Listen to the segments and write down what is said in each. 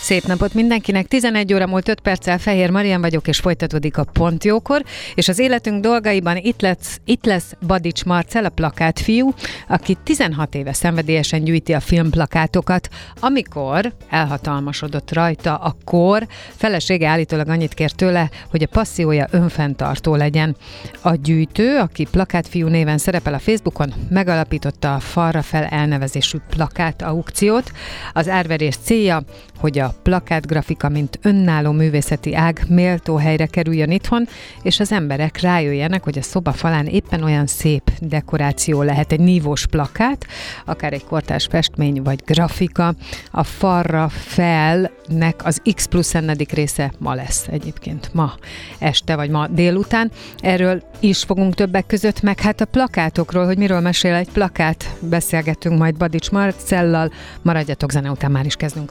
Szép napot mindenkinek! 11 óra múlt 5 perccel Fehér Marián vagyok, és folytatódik a Pont Jókor, és az életünk dolgaiban itt lesz Badits Marcell, a Plakátfiú, aki 16 éve szenvedélyesen gyűjti a filmplakátokat. Amikor elhatalmasodott rajta a kor, felesége állítólag annyit kért tőle, hogy a passziója önfenntartó legyen. A gyűjtő, aki Plakátfiú néven szerepel a Facebookon, megalapította a Falra fel elnevezésű plakát aukciót. Az árverés célja, hogy a plakátgrafika, mint önálló művészeti ág méltó helyre kerüljön itthon, és az emberek rájöjjenek, hogy a szoba falán éppen olyan szép dekoráció lehet egy nívós plakát, akár egy kortárs festmény vagy grafika. A Falra felnek az X+N-edik része ma lesz egyébként, ma este vagy ma délután. Erről is fogunk többek között, meg hát a plakátokról, hogy miről mesél egy plakát, beszélgetünk majd Badits Marcellal. Maradjatok, zene után már is kezdünk.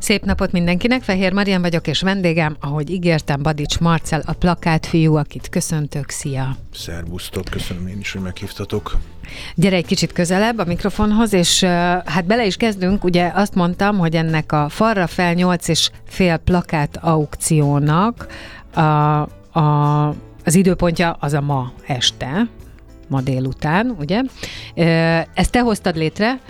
Szép napot mindenkinek, Fehér Marián vagyok, és vendégem, ahogy ígértem, Badits Marcell, a Plakátfiú, akit köszöntök, szia! Szervusztok, köszönöm én is, hogy meghívtatok. Gyere egy kicsit közelebb a mikrofonhoz, és hát bele is kezdünk, ugye azt mondtam, hogy ennek a Falra fel 8,5 plakát aukciónak az időpontja az a ma este, ma délután, ugye? Ezt te hoztad létre,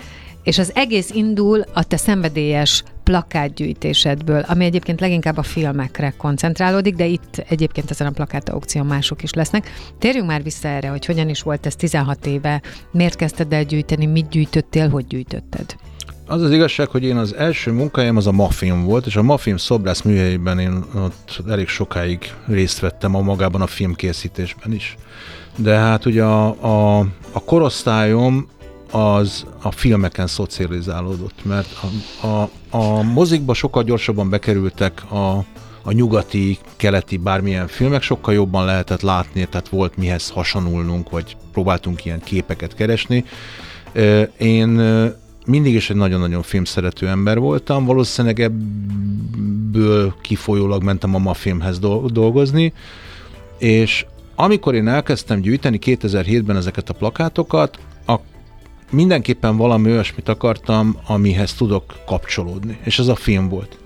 és az egész indul a te szenvedélyes plakátgyűjtésedből, ami egyébként leginkább a filmekre koncentrálódik, de itt egyébként ezen a plakátaukción mások is lesznek. Térjünk már vissza erre, hogy hogyan is volt ez 16 éve, miért kezdted el gyűjteni, mit gyűjtöttél, hogy gyűjtötted? Az az igazság, hogy én az első munkájám az a Mafilm volt, és a Mafilm szobrász műhelyében én ott elég sokáig részt vettem magában a filmkészítésben is. De hát ugye a korosztályom az a filmeken szocializálódott, mert a mozikba sokkal gyorsabban bekerültek a nyugati, keleti, bármilyen filmek, sokkal jobban lehetett látni, tehát volt mihez hasonulnunk, vagy próbáltunk ilyen képeket keresni. Én mindig is egy nagyon-nagyon filmszerető ember voltam, valószínűleg ebből kifolyólag mentem a Mafilmhez dolgozni, és amikor én elkezdtem gyűjteni 2007-ben ezeket a plakátokat, mindenképpen valami olyasmit akartam, amihez tudok kapcsolódni, és ez a film volt.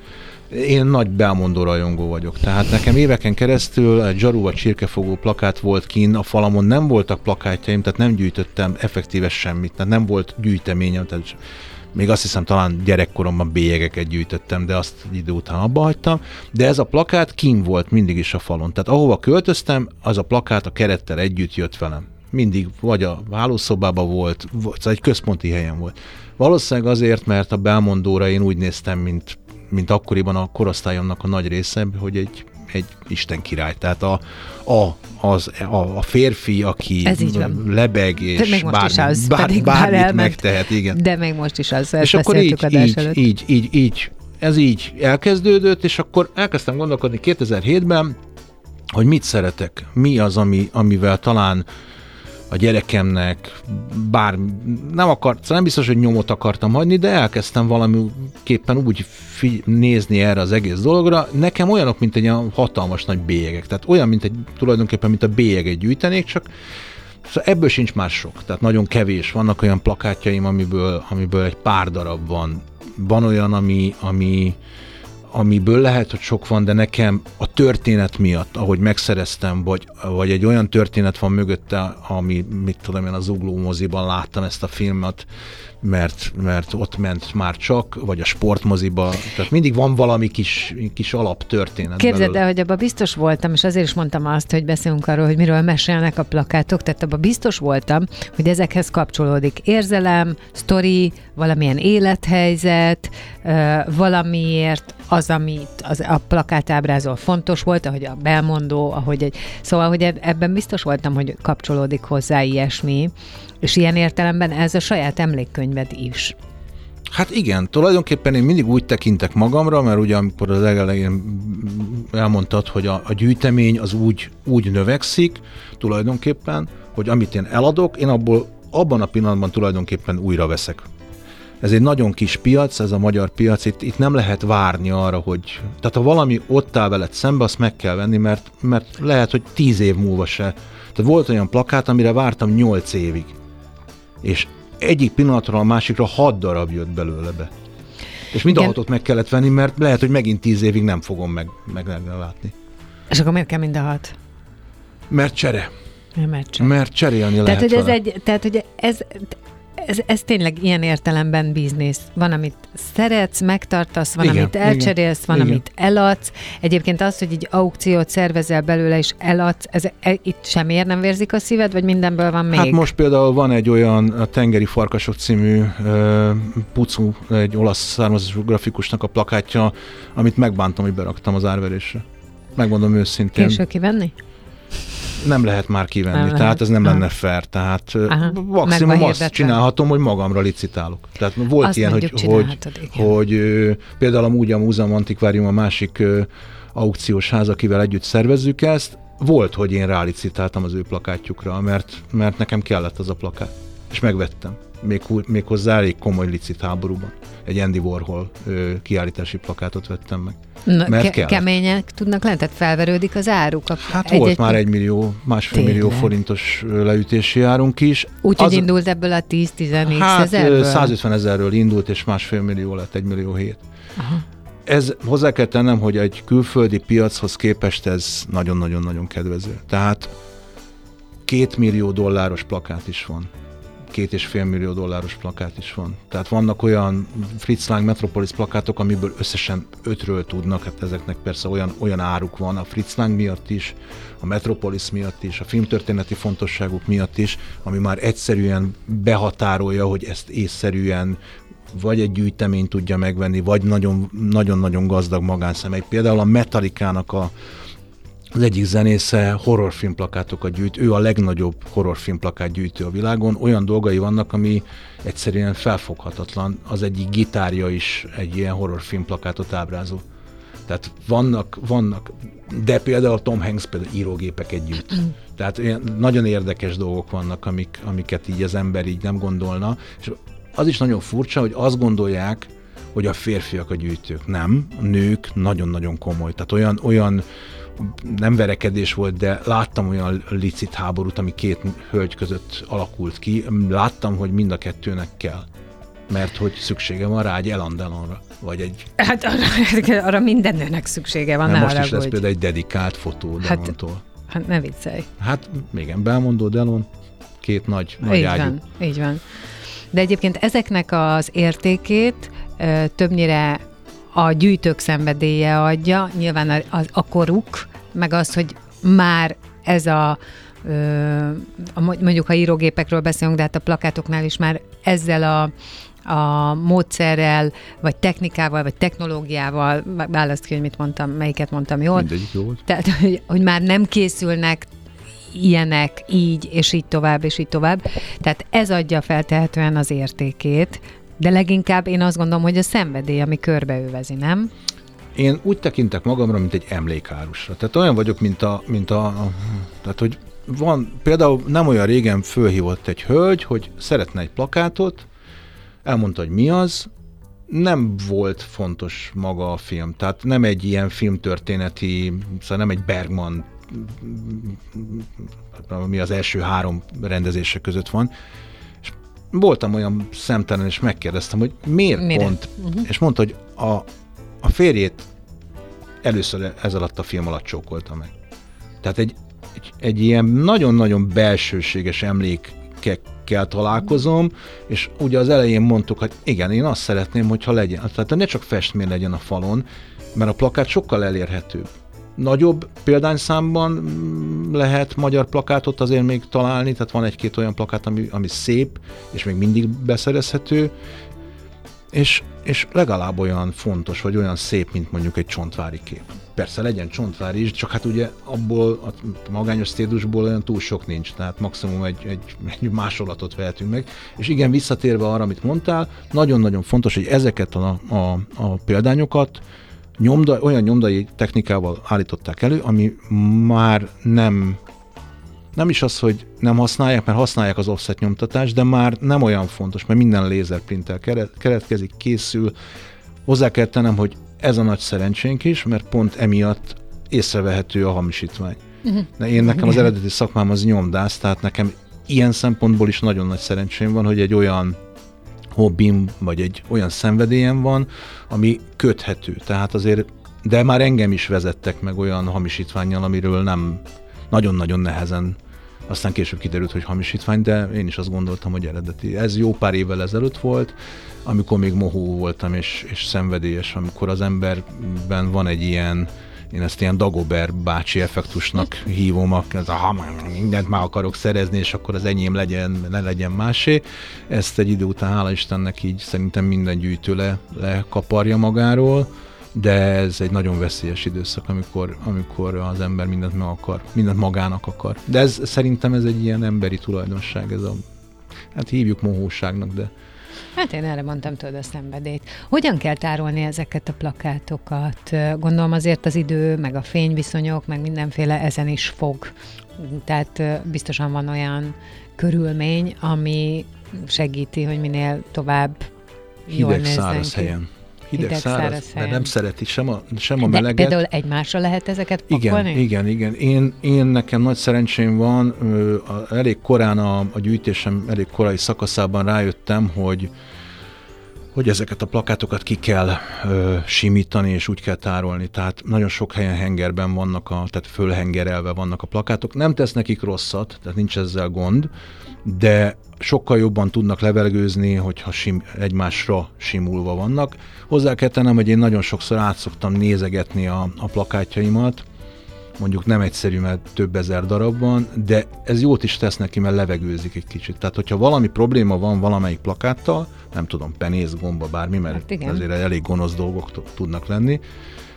Én nagy Belmondo rajongó vagyok, tehát nekem éveken keresztül egy Zsaru vagy Csirkefogó plakát volt kín, a falamon nem voltak plakátjaim, tehát nem gyűjtöttem effektíves semmit, tehát nem volt gyűjteményem, tehát még azt hiszem talán gyerekkoromban bélyegeket gyűjtöttem, de azt idő után abba hagytam, de ez a plakát kín volt mindig is a falon, tehát ahova költöztem, az a plakát a kerettel együtt jött velem. Mindig vagy a hálószobában volt, vagy egy központi helyen volt. Valószínűleg azért, mert a Belmondóra én úgy néztem, mint akkoriban a korosztályomnak a nagy része, hogy egy Isten király. Tehát a férfi, aki lebeg, és bármit megtehet. Igen. De még most is az, és akkor így elkezdődött, és akkor elkezdtem gondolkodni 2007-ben, hogy mit szeretek, mi az, amivel talán a gyerekemnek, bár nem biztos, hogy nyomot akartam hagyni, de elkezdtem valamiképpen úgy nézni erre az egész dologra. Nekem olyanok, mint egy ilyen hatalmas nagy bélyegek. Tehát olyan, tulajdonképpen, mint a bélyeget gyűjtenék, csak szóval ebből sincs már sok. Tehát nagyon kevés. Vannak olyan plakátjaim, amiből egy pár darab van. Van olyan, ami amiből lehet, hogy sok van, de nekem a történet miatt, ahogy megszereztem, vagy egy olyan történet van mögötte, ami, mit tudom én, az Zugló moziban láttam ezt a filmet, mert ott ment már csak, vagy a sportmoziba, tehát mindig van valami kis alaptörténet. Képzeld el, hogy abban biztos voltam, és azért is mondtam azt, hogy beszélünk arról, hogy miről mesélnek a plakátok, tehát abban biztos voltam, hogy ezekhez kapcsolódik érzelem, sztori, valamilyen élethelyzet, valamiért az, amit a plakát ábrázol fontos volt, ahogy a Belmondo, szóval, hogy ebben biztos voltam, hogy kapcsolódik hozzá ilyesmi, és ilyen értelemben ez a saját emlékkönyved is. Hát igen, tulajdonképpen én mindig úgy tekintek magamra, mert ugye amikor az legelején elmondtad, hogy a gyűjtemény az úgy növekszik tulajdonképpen, hogy amit én eladok, én abban a pillanatban tulajdonképpen újra veszek. Ez egy nagyon kis piac, ez a magyar piac, itt nem lehet várni arra, hogy... Tehát ha valami ott áll veled szembe, azt meg kell venni, mert lehet, hogy 10 év múlva se. Tehát volt olyan plakát, amire vártam 8 évig, és egyik pillanatra a másikra 6 darab jött belőle be. És mind a 6-ot meg kellett venni, mert lehet, hogy megint 10 évig nem fogom meg látni. És akkor miért kell mind a 6? Mert csere. Mert cserélni lehet. Ez tényleg ilyen értelemben biznisz. Van, amit szeretsz, megtartasz, van, amit elcserélsz, van, amit eladsz. Egyébként az, hogy egy aukciót szervezel belőle és eladsz, itt semmiért nem vérzik a szíved, vagy mindenből van még? Hát most például van egy olyan a Tengeri Farkasok című pucu, egy olasz származású grafikusnak a plakátja, amit megbántam, hogy beraktam az árverésre. Megmondom őszintén. Később kivenni? Nem lehet már kivenni, tehát ez nem lenne fair. Tehát maximum azt csinálhatom, hogy magamra licitálok. Tehát volt azt ilyen, hogy például amúgy a Múzeum Antikvárium a másik aukciós ház, akivel együtt szervezzük ezt, volt, hogy én rálicitáltam az ő plakátjukra, mert nekem kellett az a plakát. És megvettem. Méghozzá elég komoly licit háborúban. Egy Andy Warhol kiállítási plakátot vettem meg. Na, kemények tudnak lenni, tehát felverődik az áruk. Hát volt már 1 millió, 1,5 millió forintos leütési árunk is. Úgyhogy indult ebből a 10-10 ezerből? 150 000-ről indult, és 1,5 millió lett, 1,7 millió. Aha. Ez hozzá kell tennem, hogy egy külföldi piachoz képest ez nagyon-nagyon-nagyon kedvező. Tehát $2 millió plakát is van. $2,5 millió plakát is van. Tehát vannak olyan Fritz Lang Metropolis plakátok, amiből összesen 5-ről tudnak, hát ezeknek persze olyan áruk van a Fritz Lang miatt is, a Metropolis miatt is, a filmtörténeti fontosságuk miatt is, ami már egyszerűen behatárolja, hogy ezt észszerűen vagy egy gyűjtemény tudja megvenni, vagy nagyon-nagyon gazdag magánszemély. Például a Metallica-nak az egyik zenésze horrorfilm plakátokat gyűjt, ő a legnagyobb horrorfilm plakát gyűjtő a világon, olyan dolgai vannak, ami egyszerűen felfoghatatlan, az egyik gitárja is egy ilyen horrorfilm plakátot ábrázol. Tehát vannak, de például Tom Hanks például írógépeket gyűjt. Tehát nagyon érdekes dolgok vannak, amiket így az ember így nem gondolna, és az is nagyon furcsa, hogy azt gondolják, hogy a férfiak a gyűjtők. Nem, a nők nagyon-nagyon komoly. Tehát olyan nem verekedés volt, de láttam olyan licit háborút, ami 2 hölgy között alakult ki. Láttam, hogy mind a 2-nek kell. Mert hogy szüksége van rá egy Alain Delonra, vagy egy... Hát arra minden nőnek szüksége van. Most is lesz például egy dedikált fotó Delontól. Hát ne viccelj. Hát igen, Belmondo, Delon, 2 nagy ágyú. Így van. De egyébként ezeknek az értékét többnyire a gyűjtők szenvedélye adja, nyilván a koruk, meg az, hogy már ez mondjuk ha írógépekről beszélünk, de hát a plakátoknál is már ezzel a módszerrel, vagy technikával, vagy technológiával, választ ki, hogy melyiket mondtam jól. Mindegyik jó volt. Tehát, hogy már nem készülnek ilyenek, így, és így tovább, és így tovább. Tehát ez adja feltehetően az értékét, de leginkább én azt gondolom, hogy a szenvedély, ami körbeövezi, nem? Én úgy tekintek magamra, mint egy emlékárusra. Tehát olyan vagyok, tehát, hogy van, például nem olyan régen fölhívott egy hölgy, hogy szeretne egy plakátot, elmondta, hogy mi az, nem volt fontos maga a film. Tehát nem egy ilyen filmtörténeti, szóval nem egy Bergman, ami az első 3 rendezése között van. Voltam olyan szemtelen, és megkérdeztem, hogy miért pont, és mondta, hogy a férjét először ez alatt a film alatt csókolta meg. Tehát egy ilyen nagyon-nagyon belsőséges emlékekkel találkozom, és ugye az elején mondtuk, hogy igen, én azt szeretném, hogyha legyen, tehát ne csak festmény legyen a falon, mert a plakát sokkal elérhetőbb. Nagyobb példányszámban lehet magyar plakátot azért még találni, tehát van egy-két olyan plakát, ami szép, és még mindig beszerezhető, és legalább olyan fontos, vagy olyan szép, mint mondjuk egy csontvári kép. Persze legyen csontvári is, csak hát ugye abból a magányos stílusból olyan túl sok nincs, tehát maximum egy másolatot vehetünk meg. És igen, visszatérve arra, amit mondtál, nagyon-nagyon fontos, hogy ezeket a példányokat olyan nyomdai technikával állították elő, ami már nem is az, hogy nem használják, mert használják az offset nyomtatást, de már nem olyan fontos, mert minden lézerprinttel keletkezik, készül. Hozzá kell tennem, hogy ez a nagy szerencsénk is, mert pont emiatt észrevehető a hamisítvány. De én nekem az eredeti szakmám az nyomdász, tehát nekem ilyen szempontból is nagyon nagy szerencsém van, hogy egy olyan hobbim, vagy egy olyan szenvedélyem van, ami köthető. Tehát azért, de már engem is vezettek meg olyan hamisítvánnyal, amiről nem nagyon-nagyon nehezen. Aztán később kiderült, hogy hamisítvány, de én is azt gondoltam, hogy eredeti. Ez jó pár évvel ezelőtt volt, amikor még mohó voltam, és szenvedélyes, amikor az emberben van egy ilyen, én ezt ilyen Dagobert bácsi effektusnak hívom, ez mindent már akarok szerezni, és akkor az enyém legyen, ne legyen másé. Ezt egy idő után, hála Istennek, így szerintem minden gyűjtő lekaparja magáról, de ez egy nagyon veszélyes időszak, amikor az ember mindent meg akar, mindent magának akar. De ez szerintem ez egy ilyen emberi tulajdonság, ez a, hát hívjuk mohóságnak, de... Hát én erre mondtam, tudod, a szenvedélyt. Hogyan kell tárolni ezeket a plakátokat? Gondolom azért az idő, meg a fényviszonyok, meg mindenféle ezen is fog. Tehát biztosan van olyan körülmény, ami segíti, hogy minél tovább jól nézzen ki. Helyen. Hideg száraz helyen. De nem szereti sem a meleget. De például egymásra lehet ezeket pakolni? Igen. Én nekem nagy szerencsém van, elég korán a gyűjtésem elég korai szakaszában rájöttem, hogy ezeket a plakátokat ki kell simítani, és úgy kell tárolni. Tehát nagyon sok helyen hengerben vannak, tehát fölhengerelve vannak a plakátok. Nem tesz nekik rosszat, tehát nincs ezzel gond, de sokkal jobban tudnak levelgőzni, hogyha egymásra simulva vannak. Hozzá kell tennem, hogy én nagyon sokszor át szoktam nézegetni a plakátjaimat, mondjuk nem egyszerű, mert több ezer darab van, de ez jót is tesz neki, mert levegőzik egy kicsit. Tehát, hogyha valami probléma van valamelyik plakáttal, nem tudom, penész, gomba, bármi, mert hát azért elég gonosz dolgok tudnak lenni,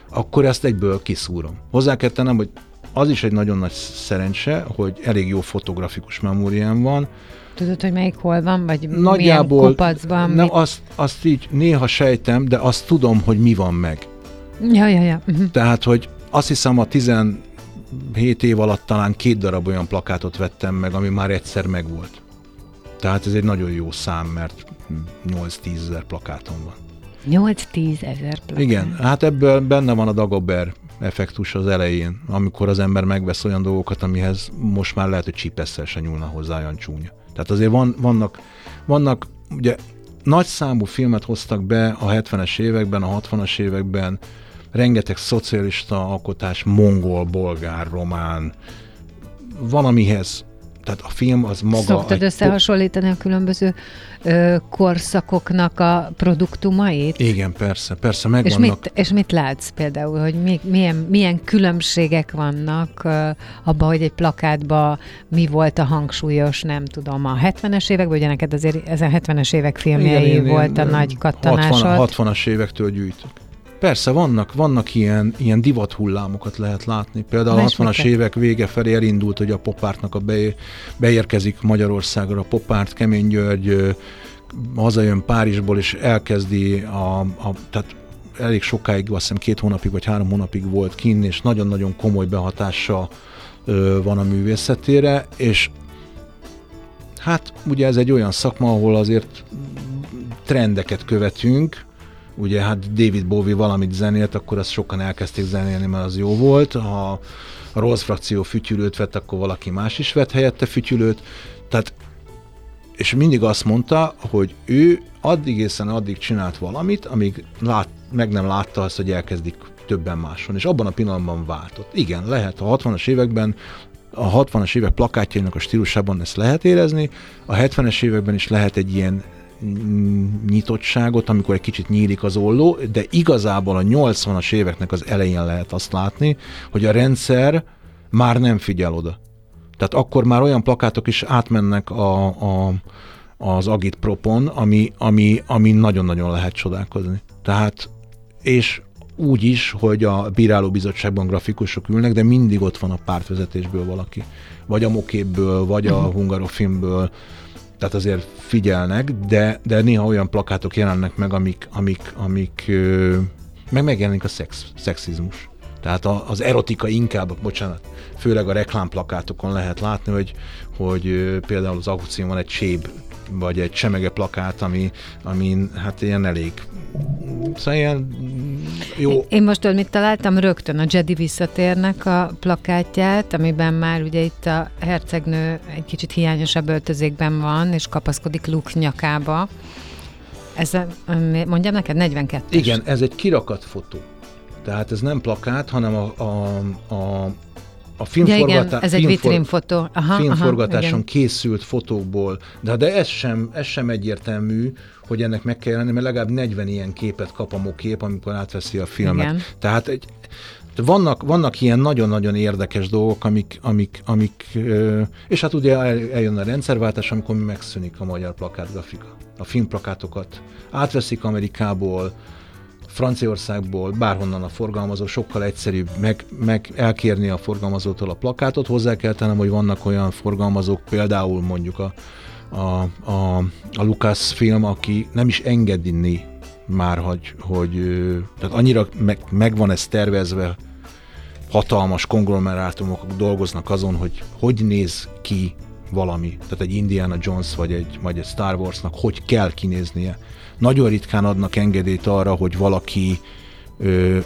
akkor ezt egyből kiszúrom. Hozzá kell tennem, hogy az is egy nagyon nagy szerencse, hogy elég jó fotografikus memóriám van. Tudod, hogy melyik hol van, vagy nagyjából, milyen kupacban? Na, azt így néha sejtem, de azt tudom, hogy mi van meg. Ja. Uh-huh. Tehát, hogy azt hiszem a 17 év alatt talán 2 darab olyan plakátot vettem meg, ami már egyszer megvolt. Tehát ez egy nagyon jó szám, mert 8-10 ezer plakátom van. 8-10 ezer plakát? Igen, hát ebből benne van a Dagobert effektus az elején, amikor az ember megvesz olyan dolgokat, amihez most már lehet, hogy csípesszel se nyúlna hozzá, olyan csúnya. Tehát azért vannak ugye nagy számú filmet hoztak be a 70-es években, a 60-as években, rengeteg szocialista alkotás, mongol, bolgár, román, van amihez, tehát a film az maga... Szoktad összehasonlítani a különböző korszakoknak a produktumait? Igen, persze, megvannak. És mit látsz például, hogy milyen különbségek vannak abban, hogy egy plakátban mi volt a hangsúlyos, nem tudom, a 70-es években, ugye neked azért ez a 70-es évek filmjei volt a nagy kattanásod. 60-as évektől gyűjtök. Persze, vannak ilyen divathullámokat lehet látni. Például a 60-as évek vége felé elindult, hogy a popártnak beérkezik Magyarországra a popárt, Kemény György hazajön Párizsból, és elkezdi tehát elég sokáig, azt hiszem 2 hónapig vagy 3 hónapig volt kinn, és nagyon-nagyon komoly behatása van a művészetére, és hát ugye ez egy olyan szakma, ahol azért trendeket követünk. Ugye hát David Bowie valamit zenélt, akkor azt sokan elkezdték zenélni, mert az jó volt. Ha a Rossz frakció fütyülőt vett, akkor valaki más is vett helyette fütyülőt. Tehát, és mindig azt mondta, hogy ő addig csinált valamit, amíg meg nem látta azt, hogy elkezdik többen máson, és abban a pillanatban váltott. Igen, lehet a 60-as években, a 60-as évek plakátjainak a stílusában ezt lehet érezni, a 70-es években is lehet egy ilyen nyitottságot, amikor egy kicsit nyílik az olló, de igazából a 80-as éveknek az elején lehet azt látni, hogy a rendszer már nem figyel oda. Tehát akkor már olyan plakátok is átmennek az agitpropon, ami nagyon-nagyon lehet csodálkozni. Tehát, és úgy is, hogy a bírálóbizottságban grafikusok ülnek, de mindig ott van a pártvezetésből valaki. Vagy a MOKÉP-ből, vagy a Hungarofilmből. Tehát azért figyelnek, de néha olyan plakátok jelennek meg, amik meg megjelenik a szexizmus. Tehát az erotika inkább, bocsánat, főleg a reklámplakátokon lehet látni, hogy például az Agucin van egy cséb, vagy egy Csemege plakát, amin hát ilyen elég, szóval ilyen jó. Én most mit találtam rögtön? A Jedi visszatérnek a plakátját, amiben már ugye itt a hercegnő egy kicsit hiányosabb öltözékben van, és kapaszkodik Luke nyakába. Ez, mondjam neked, 42-es. Igen, ez egy kirakat fotó. Tehát ez nem plakát, hanem a filmforgatáson készült fotókból. De ez sem egyértelmű, hogy ennek meg kell lenni, mert legalább 40 ilyen képet kap a MOKÉP, amikor átveszi a filmet. Igen. Tehát vannak ilyen nagyon-nagyon érdekes dolgok, amik és hát ugye eljön a rendszerváltás, amikor megszűnik a magyar plakátgrafika. A filmplakátokat átveszik Amerikából, Franciaországból, bárhonnan a forgalmazó, sokkal egyszerűbb meg elkérni a forgalmazótól a plakátot. Hozzá kell tennem, hogy vannak olyan forgalmazók, például mondjuk a Lukács film, aki nem is engedni már, hogy tehát annyira meg van ez tervezve, hatalmas konglomerátumok dolgoznak azon, hogy néz ki valami. Tehát egy Indiana Jones vagy egy Star Warsnak hogy kell kinéznie. Nagyon ritkán adnak engedélyt arra, hogy valaki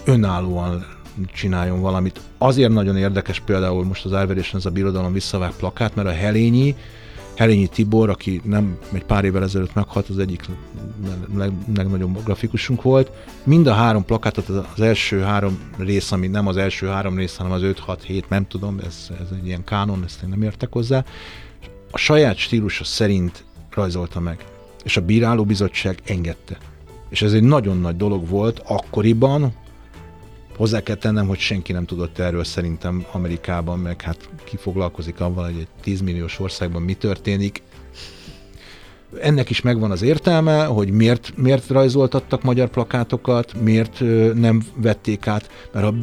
önállóan csináljon valamit. Azért nagyon érdekes például most az árverésen ez a Birodalom visszavág plakát, mert a Helényi Tibor, aki nem egy pár évvel ezelőtt meghalt, az egyik legnagyobb grafikusunk volt. Mind a három plakátot, az első három rész, ami nem az első három rész, hanem az 5-6-7, nem tudom, ez egy ilyen kánon, ezt én nem értek hozzá. A saját stílusa szerint rajzolta meg. És a bírálóbizottság engedte. És ez egy nagyon nagy dolog volt akkoriban, hozzá kell tennem, hogy senki nem tudott erről szerintem Amerikában, meg hát ki foglalkozik avval, hogy egy 10 milliós országban mi történik. Ennek is megvan az értelme, hogy miért rajzoltattak magyar plakátokat, miért nem vették át, mert ha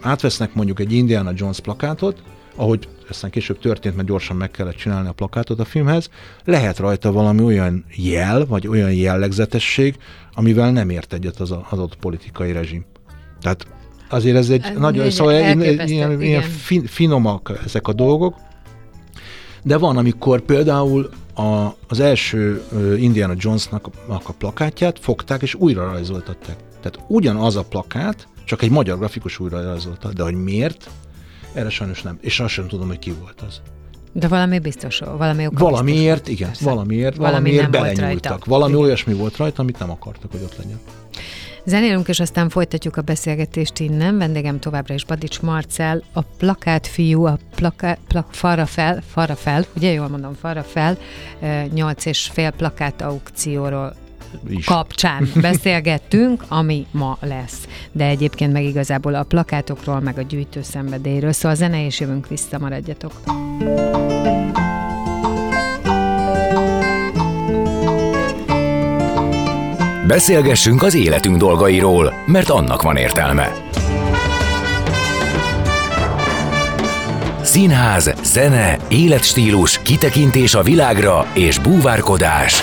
átvesznek mondjuk egy Indiana Jones plakátot, ahogy aztán később történt, mert gyorsan meg kellett csinálni a plakátot a filmhez, lehet rajta valami olyan jel, vagy olyan jellegzetesség, amivel nem ért egyet az adott politikai rezsim. Tehát azért ez egy nagyon, szóval ilyen finomak ezek a dolgok, de van, amikor például az első Indiana Jonesnak a plakátját fogták és újra rajzoltatták. Tehát ugyanaz a plakát, csak egy magyar grafikus újra rajzolta, de hogy miért? Erre sajnos nem. És azt sem tudom, hogy ki volt az. De valami biztos, valami oka. Valamiért, igen. Persze. Valamiért belenyúltak. Valami olyasmi volt rajta, amit nem akartak, hogy ott legyen. Zenélünk, és aztán folytatjuk a beszélgetést innen. Vendégem továbbra is Badits Marcell, a Plakátfiú, Falra fel, ugye jól mondom, Falra fel, 8,5 plakát aukcióról kapcsán beszélgettünk, ami ma lesz. De egyébként meg igazából a plakátokról, meg a gyűjtőszenvedélyről. Szóval a zene, és jövünk vissza, maradjatok. Beszélgessünk az életünk dolgairól, mert annak van értelme. Színház, zene, életstílus, kitekintés a világra és búvárkodás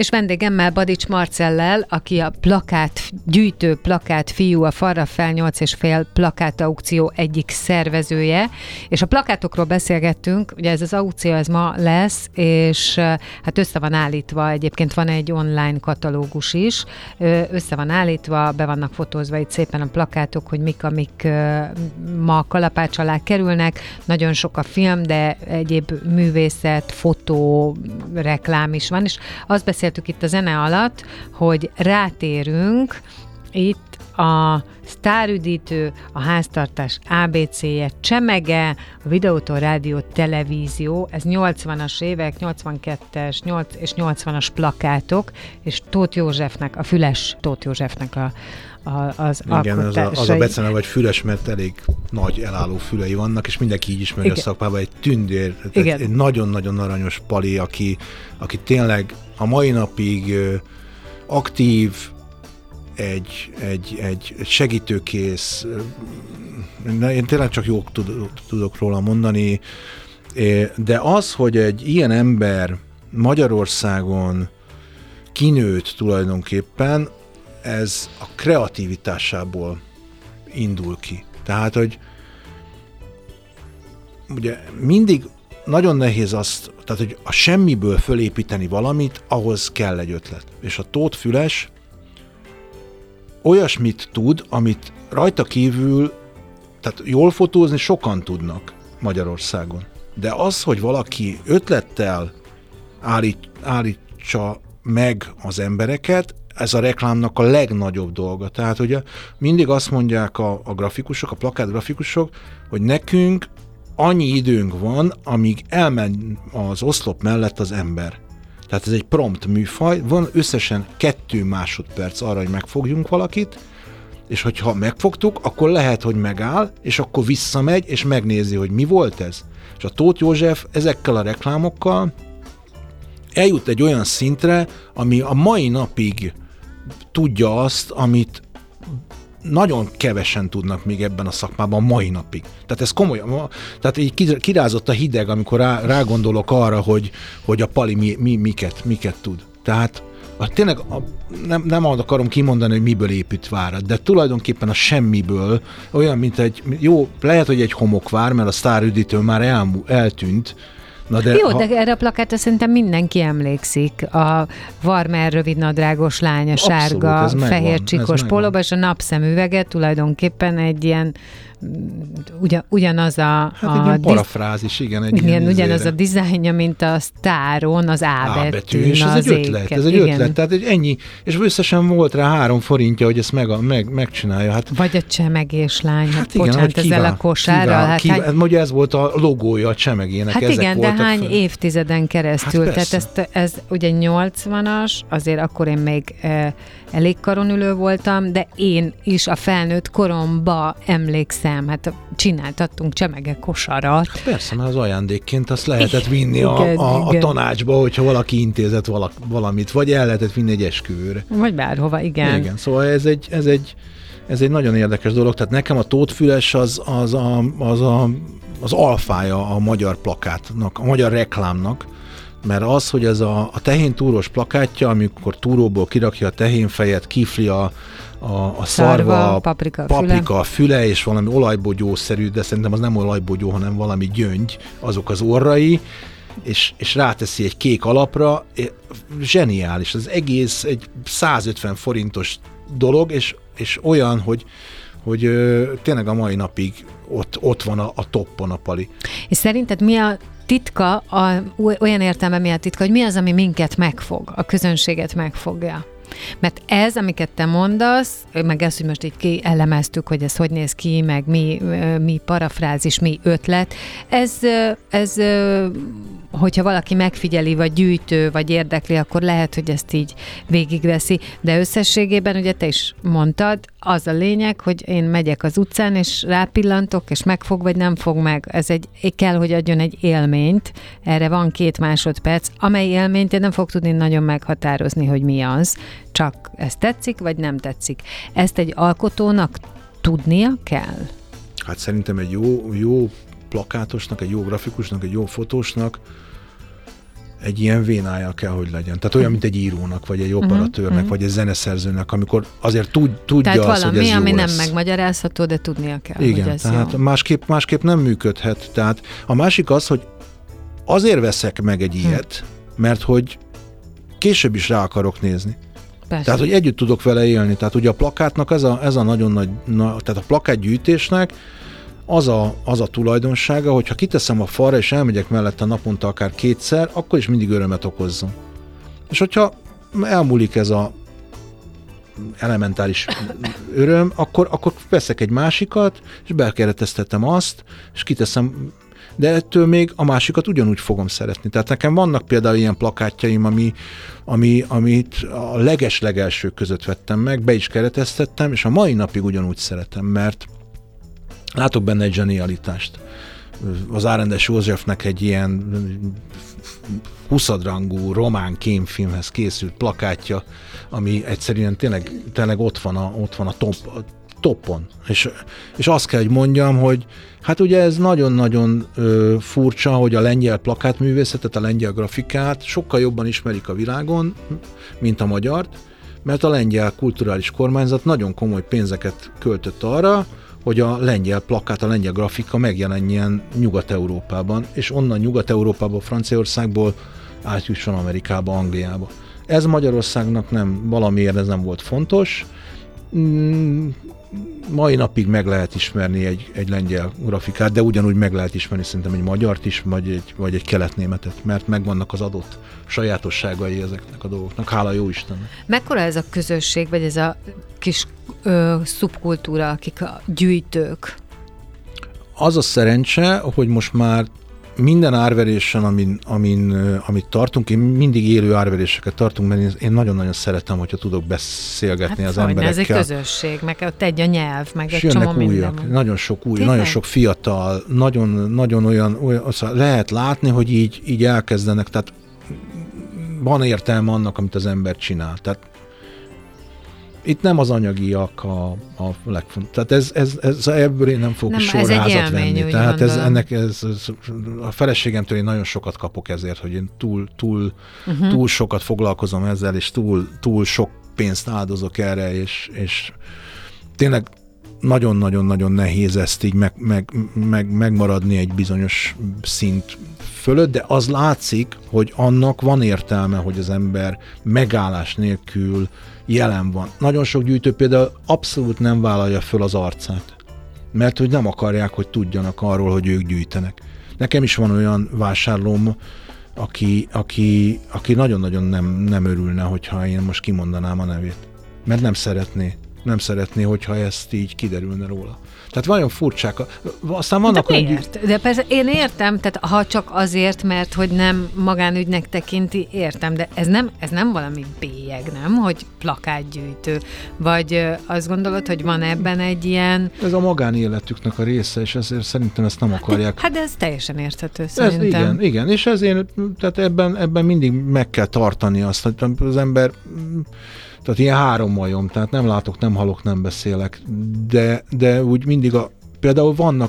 és vendégemmel Badits Marcellel, aki a plakátgyűjtő Plakátfiú, a Falra fel 8,5 plakát aukció egyik szervezője, és a plakátokról beszélgettünk, ugye ez az aukció ez ma lesz, és hát össze van állítva, egyébként van egy online katalógus is, össze van állítva, be vannak fotózva itt szépen a plakátok, hogy mik, amik ma kalapács alá kerülnek, nagyon sok a film, de egyéb művészet, fotó, reklám is van, és azt beszéltük itt a zene alatt, hogy rátérünk itt a Sztárüdítő, a Háztartás ABC-je, Csemege, a Videótól Rádió Televízió, ez 80-as évek, 82-es és 80-as plakátok, és Tóth Józsefnek, a Füles Tóth Józsefnek az igen, az a beceneve, vagy Füles, mert elég nagy elálló fülei vannak, és mindenki így ismeri, igen, a szakmába, egy tündér, egy nagyon-nagyon aranyos pali, aki tényleg a mai napig aktív, egy segítőkész, én tényleg csak jót tudok róla mondani, de az, hogy egy ilyen ember Magyarországon kinőtt tulajdonképpen, ez a kreativitásából indul ki. Tehát, hogy ugye mindig nagyon nehéz azt, tehát, hogy a semmiből fölépíteni valamit, ahhoz kell egy ötlet. És a Tóth Füles olyasmit tud, amit rajta kívül, tehát jól fotózni sokan tudnak Magyarországon. De az, hogy valaki ötlettel állítsa meg az embereket, ez a reklámnak a legnagyobb dolga. Tehát ugye mindig azt mondják a grafikusok, a plakátgrafikusok, hogy nekünk annyi időnk van, amíg elmegy az oszlop mellett az ember. Tehát ez egy prompt műfaj, van összesen 2 másodperc arra, hogy megfogjunk valakit, és hogyha megfogtuk, akkor lehet, hogy megáll, és akkor visszamegy, és megnézi, hogy mi volt ez. És a Tóth József ezekkel a reklámokkal eljut egy olyan szintre, ami a mai napig tudja azt, amit nagyon kevesen tudnak még ebben a szakmában mai napig. Tehát ez komoly, tehát így kirázott a hideg, amikor rágondolok arra, hogy a pali miket tud. Tehát tényleg nem akarom kimondani, hogy miből épít várat, de tulajdonképpen a semmiből, olyan, mint egy, jó, lehet, hogy egy homokvár, mert a Sztárüdítő már eltűnt. De erre a plakátra szerintem mindenki emlékszik. A Varmer rövidnadrágos lánya, abszolút, sárga, fehér csikos pólóba, és a napszemüveget tulajdonképpen egy ilyen ugyanaz a... Hát egy ilyen parafrázis, igen. Igen, ugyanaz a dizájnja, mint a Sztáron, az A betűn, és ez egy ötlet, tehát egy ennyi, és összesen volt rá 3 forintja, hogy ezt megcsinálja. Hát, vagy a csemegés lány, hát bocsánat, ezzel a kosárral. Ugye ez volt a logója a Csemegének, hát ezek igen, voltak. Hát igen, de hány évtizeden keresztül, hát tehát ez ugye 80-as, azért akkor én még elég karonülő voltam, de én is a felnőtt koromba emlékszem. Hát csináltattunk Csemege kosarat. Hát persze, mert az ajándékként azt lehetett vinni a tanácsba, hogyha valaki intézett valamit, vagy el lehetett vinni egy esküvőre. Vagy bárhova, igen. Igen, szóval ez egy nagyon érdekes dolog. Tehát nekem a Tóth Füles az alfája a magyar plakátnak, a magyar reklámnak, mert az, hogy ez a tehén túrós plakátja, amikor túróból kirakja a tehénfejet, kifli a szarva, paprika füle, és valami olajbogyószerű, de szerintem az nem olajbogyó, hanem valami gyöngy, azok az orrai, és ráteszi egy kék alapra, zseniális. Az egész egy 150 forintos dolog, és olyan, hogy tényleg a mai napig ott van a toppon a pali. És szerinted mi a titka, olyan értelme mi a titka, hogy mi az, ami minket megfog, a közönséget megfogja? Mert ez, amiket te mondasz, meg ezt, hogy most így kielemeztük, hogy ez hogy néz ki, meg mi parafrázis, mi ötlet, ez hogyha valaki megfigyeli, vagy gyűjtő, vagy érdekli, akkor lehet, hogy ezt így végigveszi. De összességében, ugye te is mondtad, az a lényeg, hogy én megyek az utcán, és rápillantok, és megfog, vagy nem fog meg. Ez kell, hogy adjon egy élményt. Erre van 2 másodperc, amely élményt én nem fog tudni nagyon meghatározni, hogy mi az. Csak ez tetszik, vagy nem tetszik. Ezt egy alkotónak tudnia kell? Hát szerintem egy jó plakátosnak, egy jó grafikusnak, egy jó fotósnak egy ilyen vénája kell, hogy legyen. Tehát olyan, mint egy írónak, vagy egy operatőrnek, vagy egy zeneszerzőnek, amikor azért tudja tehát azt, hogy ez jó ami lesz. Nem megmagyarázható, de tudnia kell, igen, hogy ez tehát jó. Másképp nem működhet. Tehát a másik az, hogy azért veszek meg egy ilyet, mert hogy később is rá akarok nézni. Persze. Tehát, hogy együtt tudok vele élni. Tehát ugye a plakátnak ez a nagyon nagy, tehát a plakátgyűjtésnek az a tulajdonsága, hogyha kiteszem a falra és elmegyek mellette naponta akár kétszer, akkor is mindig örömet okozzon. És hogyha elmúlik ez a elementális öröm, akkor veszek egy másikat, és belkereteztetem azt, és kiteszem, de ettől még a másikat ugyanúgy fogom szeretni. Tehát nekem vannak például ilyen plakátjaim, amit a leges-legelsők között vettem meg, be is kereteztettem, és a mai napig ugyanúgy szeretem, mert látok benne egy zsenialitást. Az Árendes Józsefnek egy ilyen 20. rangú román kémfilmhez készült plakátja, ami egyszerűen tényleg ott van a topon. És azt kell, hogy mondjam, hogy hát ugye ez nagyon-nagyon furcsa, hogy a lengyel plakátművészetet, a lengyel grafikát sokkal jobban ismerik a világon, mint a magyart, mert a lengyel kulturális kormányzat nagyon komoly pénzeket költött arra, hogy a lengyel plakát, a lengyel grafika megjelenjen Nyugat-Európában, és onnan Nyugat-Európába, Franciaországból átjusson Amerikába, Angliába. Ez Magyarországnak nem, valamiért ez nem volt fontos. Mai napig meg lehet ismerni egy lengyel grafikát, de ugyanúgy meg lehet ismerni szerintem egy magyart is, vagy egy keletnémetet, mert megvannak az adott sajátosságai ezeknek a dolgoknak. Hála jó Istennek. Mekkora ez a közösség, vagy ez a kis szubkultúra, akik a gyűjtők? Az a szerencse, hogy most már minden árverésen, amit tartunk, én mindig élő árveréseket tartunk, mert én nagyon-nagyon szeretem, hogyha tudok beszélgetni az emberekkel. Ez egy közösség, meg ott egy a nyelv, meg egy csomó minden. Nagyon sok fiatal, nagyon olyan lehet látni, hogy így elkezdenek, tehát van értelme annak, amit az ember csinál. Tehát itt nem az anyagiak a legfontosabb. Tehát ez ebből én nem fogok sorházat venni. Tehát a feleségemtől én nagyon sokat kapok ezért, hogy én túl sokat foglalkozom ezzel, és túl sok pénzt áldozok erre, és tényleg nagyon-nagyon-nagyon nehéz ezt így megmaradni egy bizonyos szint fölött, de az látszik, hogy annak van értelme, hogy az ember megállás nélkül jelen van. Nagyon sok gyűjtő például abszolút nem vállalja föl az arcát, mert hogy nem akarják, hogy tudjanak arról, hogy ők gyűjtenek. Nekem is van olyan vásárlóm, aki nagyon-nagyon nem örülne, hogyha én most kimondanám a nevét, mert nem szeretné, hogyha ezt így kiderülne róla. Tehát nagyon furcsák. Aztán vannak, de miért? De persze én értem, tehát ha csak azért, mert hogy nem magánügynek tekinti, értem, de ez nem valami bélyeg, nem? Hogy plakátgyűjtő. Vagy azt gondolod, hogy van ebben egy ilyen... Ez a magánéletüknek a része, és ezért szerintem ezt nem akarják. Hát ez teljesen érthető szerintem. Igen, és ezért tehát ebben mindig meg kell tartani azt, hogy az ember... Tehát ilyen három majom, tehát nem látok, nem hallok, nem beszélek, de úgy mindig például van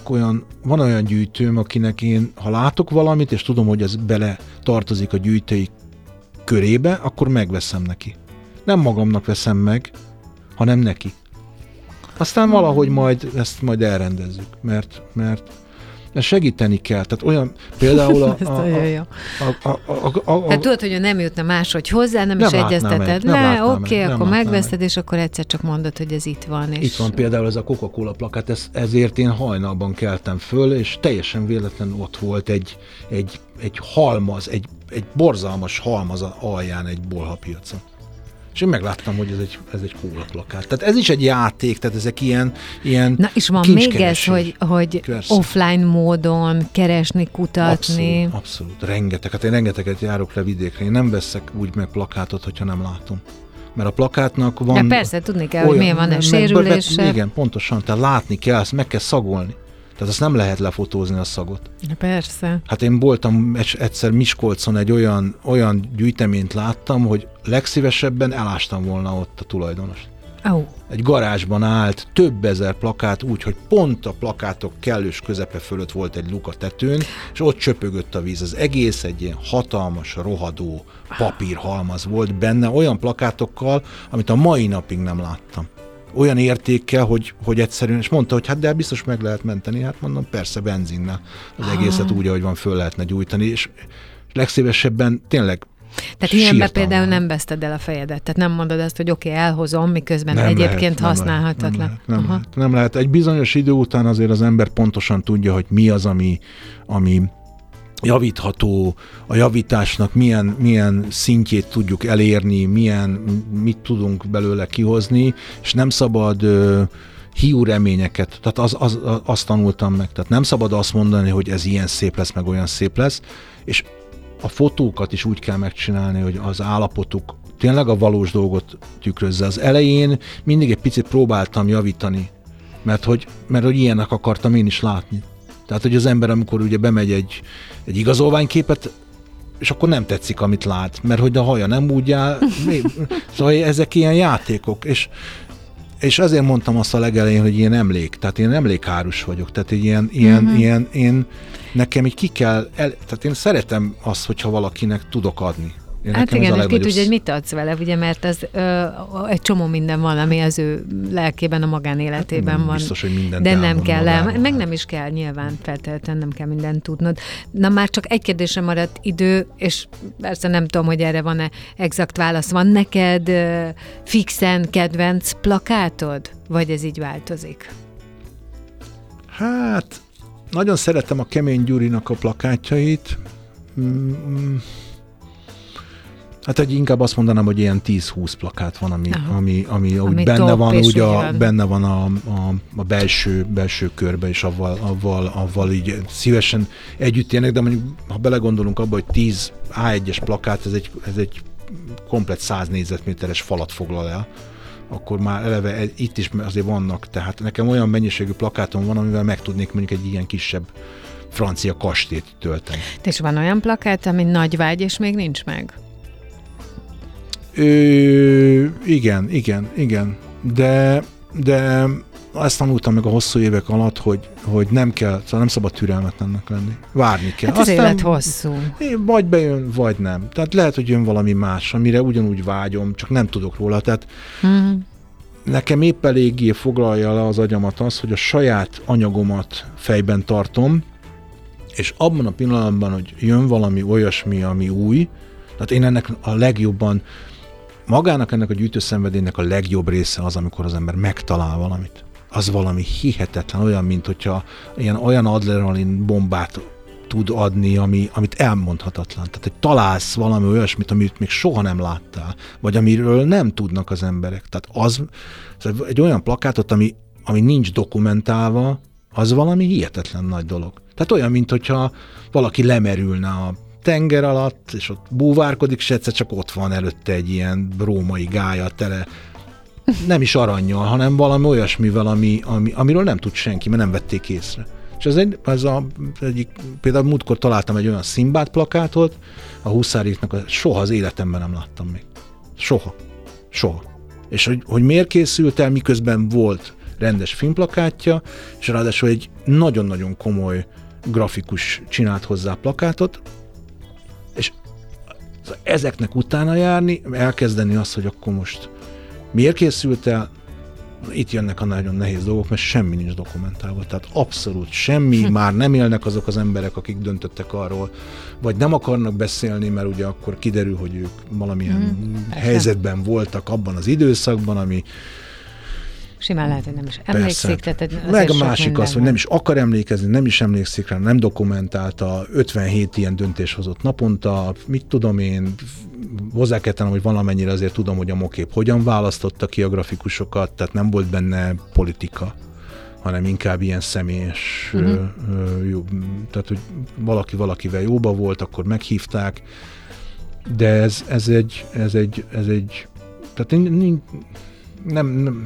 olyan gyűjtőm, akinek én, ha látok valamit, és tudom, hogy ez bele tartozik a gyűjtői körébe, akkor megveszem neki. Nem magamnak veszem meg, hanem neki. Aztán valahogy majd elrendezzük, mert segíteni kell. Tehát olyan például hát tudod, hogy nem jutna máshogy hozzá, nem is egyezteted. Oké, akkor megveszed, és akkor egyszer csak mondod, hogy ez itt van. Itt van például ez a Coca-Cola plakát, ezért én hajnalban keltem föl, és teljesen véletlenül ott volt egy halmaz, egy borzalmas halmaz alján egy bolhapiacon. És én megláttam, hogy ez egy kóla plakát. Tehát ez is egy játék, tehát ezek ilyen na, és van még ez, hogy offline módon keresni, kutatni. Abszolút, rengeteg. Hát én rengeteget járok le vidékre. Én nem veszek úgy meg plakátot, hogyha nem látom. Mert a plakátnak van... De persze, tudni kell, hogy miért van a sérülése. Igen, pontosan. Tehát látni kell, ezt meg kell szagolni. Tehát azt nem lehet lefotózni a szagot. Persze. Hát én voltam egyszer Miskolcon, egy olyan gyűjteményt láttam, hogy legszívesebben elástam volna ott a tulajdonost. Oh. Egy garázsban állt több ezer plakát úgy, hogy pont a plakátok kellős közepe fölött volt egy luka tetőn, és ott csöpögött a víz. Az egész egy ilyen hatalmas, rohadó papírhalmaz volt benne, olyan plakátokkal, amit a mai napig nem láttam. Olyan értékkel, hogy egyszerűen, és mondta, hogy hát de biztos meg lehet menteni, hát mondom, persze benzinnel az egészet úgy, ahogy van, föl lehetne gyújtani, és legszívesebben tényleg. Tehát ilyenben például nem veszted el a fejedet, tehát nem mondod azt, hogy oké, elhozom, miközben nem egyébként lehet, használhatatlan. Nem lehet. Egy bizonyos idő után azért az ember pontosan tudja, hogy mi az, ami javítható, a javításnak milyen szintjét tudjuk elérni, mit tudunk belőle kihozni, és nem szabad hiú reményeket, tehát azt tanultam meg, tehát nem szabad azt mondani, hogy ez ilyen szép lesz, meg olyan szép lesz, és a fotókat is úgy kell megcsinálni, hogy az állapotuk tényleg a valós dolgot tükrözze. Az elején mindig egy picit próbáltam javítani, mert hogy ilyenek akartam én is látni. Tehát, hogy az ember, amikor ugye bemegy egy igazolványképet, és akkor nem tetszik, amit lát, mert hogy a haja nem úgy áll, szóval ezek ilyen játékok, és ezért mondtam azt a legelején, hogy ilyen emlék, tehát én emlékhárus vagyok, tehát ilyen, nekem így ki kell, tehát én szeretem azt, hogyha valakinek tudok adni. Én hát igen, és ki tudja, hogy mit adsz vele, ugye, mert ez egy csomó minden van, ami az ő lelkében, a magánéletében hát van. Biztos, hogy mindent de nem kell, meg nem is kell, nyilván feltétlenül nem kell mindent tudnod. Na már csak egy kérdésre maradt idő, és persze nem tudom, hogy erre van-e exakt válasz. Van neked fixen kedvenc plakátod? Vagy ez így változik? Hát, nagyon szeretem a Kemény Gyurinak a plakátjait. Hát egy inkább azt mondanám, hogy ilyen 10-20 plakát van, ami benne van, ugye benne van a belső körbe, és avval így szívesen együtt élnek, de mondjuk, ha belegondolunk abba, hogy 10 A1-es plakát, ez egy komplett 100 négyzetméteres falat foglal el, akkor már eleve itt is azért vannak, tehát nekem olyan mennyiségű plakátom van, amivel meg tudnék mondjuk egy ilyen kisebb francia kastélyt tölteni. És van olyan plakát, ami nagy vágy, és még nincs meg? Igen. De azt tanultam meg a hosszú évek alatt, hogy nem kell, szóval nem szabad türelmetlennek lenni. Várni kell. Hát az élet hosszú. Vagy bejön, vagy nem. Tehát lehet, hogy jön valami más, amire ugyanúgy vágyom, csak nem tudok róla. Tehát nekem épp eléggé foglalja le az agyamat az, hogy a saját anyagomat fejben tartom, és abban a pillanatban, hogy jön valami olyasmi, ami új, tehát én ennek a legjobban, magának ennek a gyűjtőszenvedélynek a legjobb része az, amikor az ember megtalál valamit. Az valami hihetetlen, olyan, mint hogyha olyan adrenalin bombát tud adni, amit elmondhatatlan. Tehát, hogy találsz valami olyasmit, amit még soha nem láttál, vagy amiről nem tudnak az emberek. Tehát az egy olyan plakátot, ami nincs dokumentálva, az valami hihetetlen nagy dolog. Tehát olyan, mint hogyha valaki lemerülne a tenger alatt, és ott búvárkodik, és egyszer csak ott van előtte egy ilyen római gálya tele, nem is arannyal, hanem valami olyasmivel, amiről nem tud senki, mert nem vették észre. És például múltkor találtam egy olyan Szimbád plakátot, a Huszáriknak, soha az életemben nem láttam még. Soha. És hogy miért készült el, miközben volt rendes filmplakátja, és ráadásul egy nagyon-nagyon komoly grafikus csinált hozzá plakátot, és ezeknek utána járni, elkezdeni azt, hogy akkor most miért készült el, itt jönnek a nagyon nehéz dolgok, mert semmi nincs dokumentálva, tehát abszolút semmi, már nem élnek azok az emberek, akik döntöttek arról, vagy nem akarnak beszélni, mert ugye akkor kiderül, hogy ők valamilyen helyzetben voltak abban az időszakban, ami simán lehet, hogy nem is emlékszik. Tehát meg a másik az, hogy nem is akar emlékezni, nem is emlékszik rá, nem dokumentálta, 57 ilyen döntés hozott naponta, mit tudom én, hozzá kell tennem, hogy valamennyire azért tudom, hogy a MOKÉP hogyan választotta ki a grafikusokat, tehát nem volt benne politika, hanem inkább ilyen személyes, jó, tehát hogy valaki valakivel jóba volt, akkor meghívták, de ez egy tehát nem,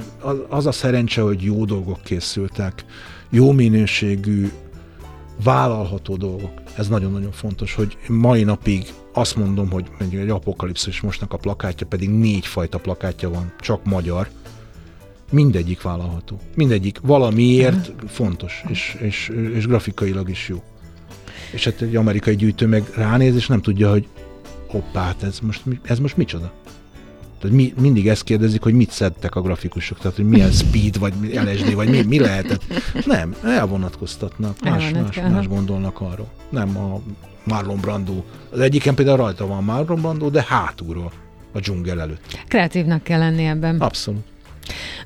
az a szerencse, hogy jó dolgok készültek, jó minőségű, vállalható dolgok. Ez nagyon-nagyon fontos, hogy mai napig azt mondom, hogy egy apokalipszis mostnak a plakátja, pedig 4 fajta plakátja van, csak magyar, Mindegyik vállalható. Mindegyik valamiért fontos, és grafikailag is jó. És hát egy amerikai gyűjtő meg ránéz, és nem tudja, hogy hoppá, ez most micsoda? Tehát mindig ezt kérdezik, hogy mit szedtek a grafikusok, tehát hogy milyen speed, vagy LSD, vagy mi lehetett. Nem, elvonatkoztatnak, más gondolnak arról. Nem a Marlon Brando. Az egyiken például rajta van Marlon Brando, de hátulról, a dzsungel előtt. Kreatívnak kell lenni ebben. Abszolút.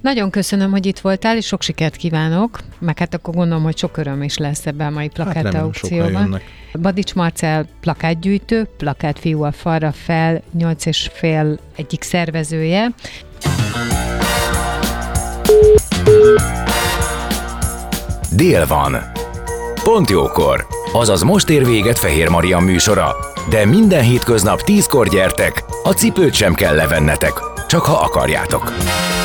Nagyon köszönöm, hogy itt voltál, és sok sikert kívánok, meg hát akkor gondolom, hogy sok öröm is lesz ebben a mai plakát aukcióban. Badits Marcell plakátgyűjtő, Plakátfiú a Falra fel, 8,5 egyik szervezője. Dél van. Pont jókor. Azaz most ér véget Fehér Marián műsora. De minden hétköznap 10-kor gyertek, a cipőt sem kell levennetek, csak ha akarjátok.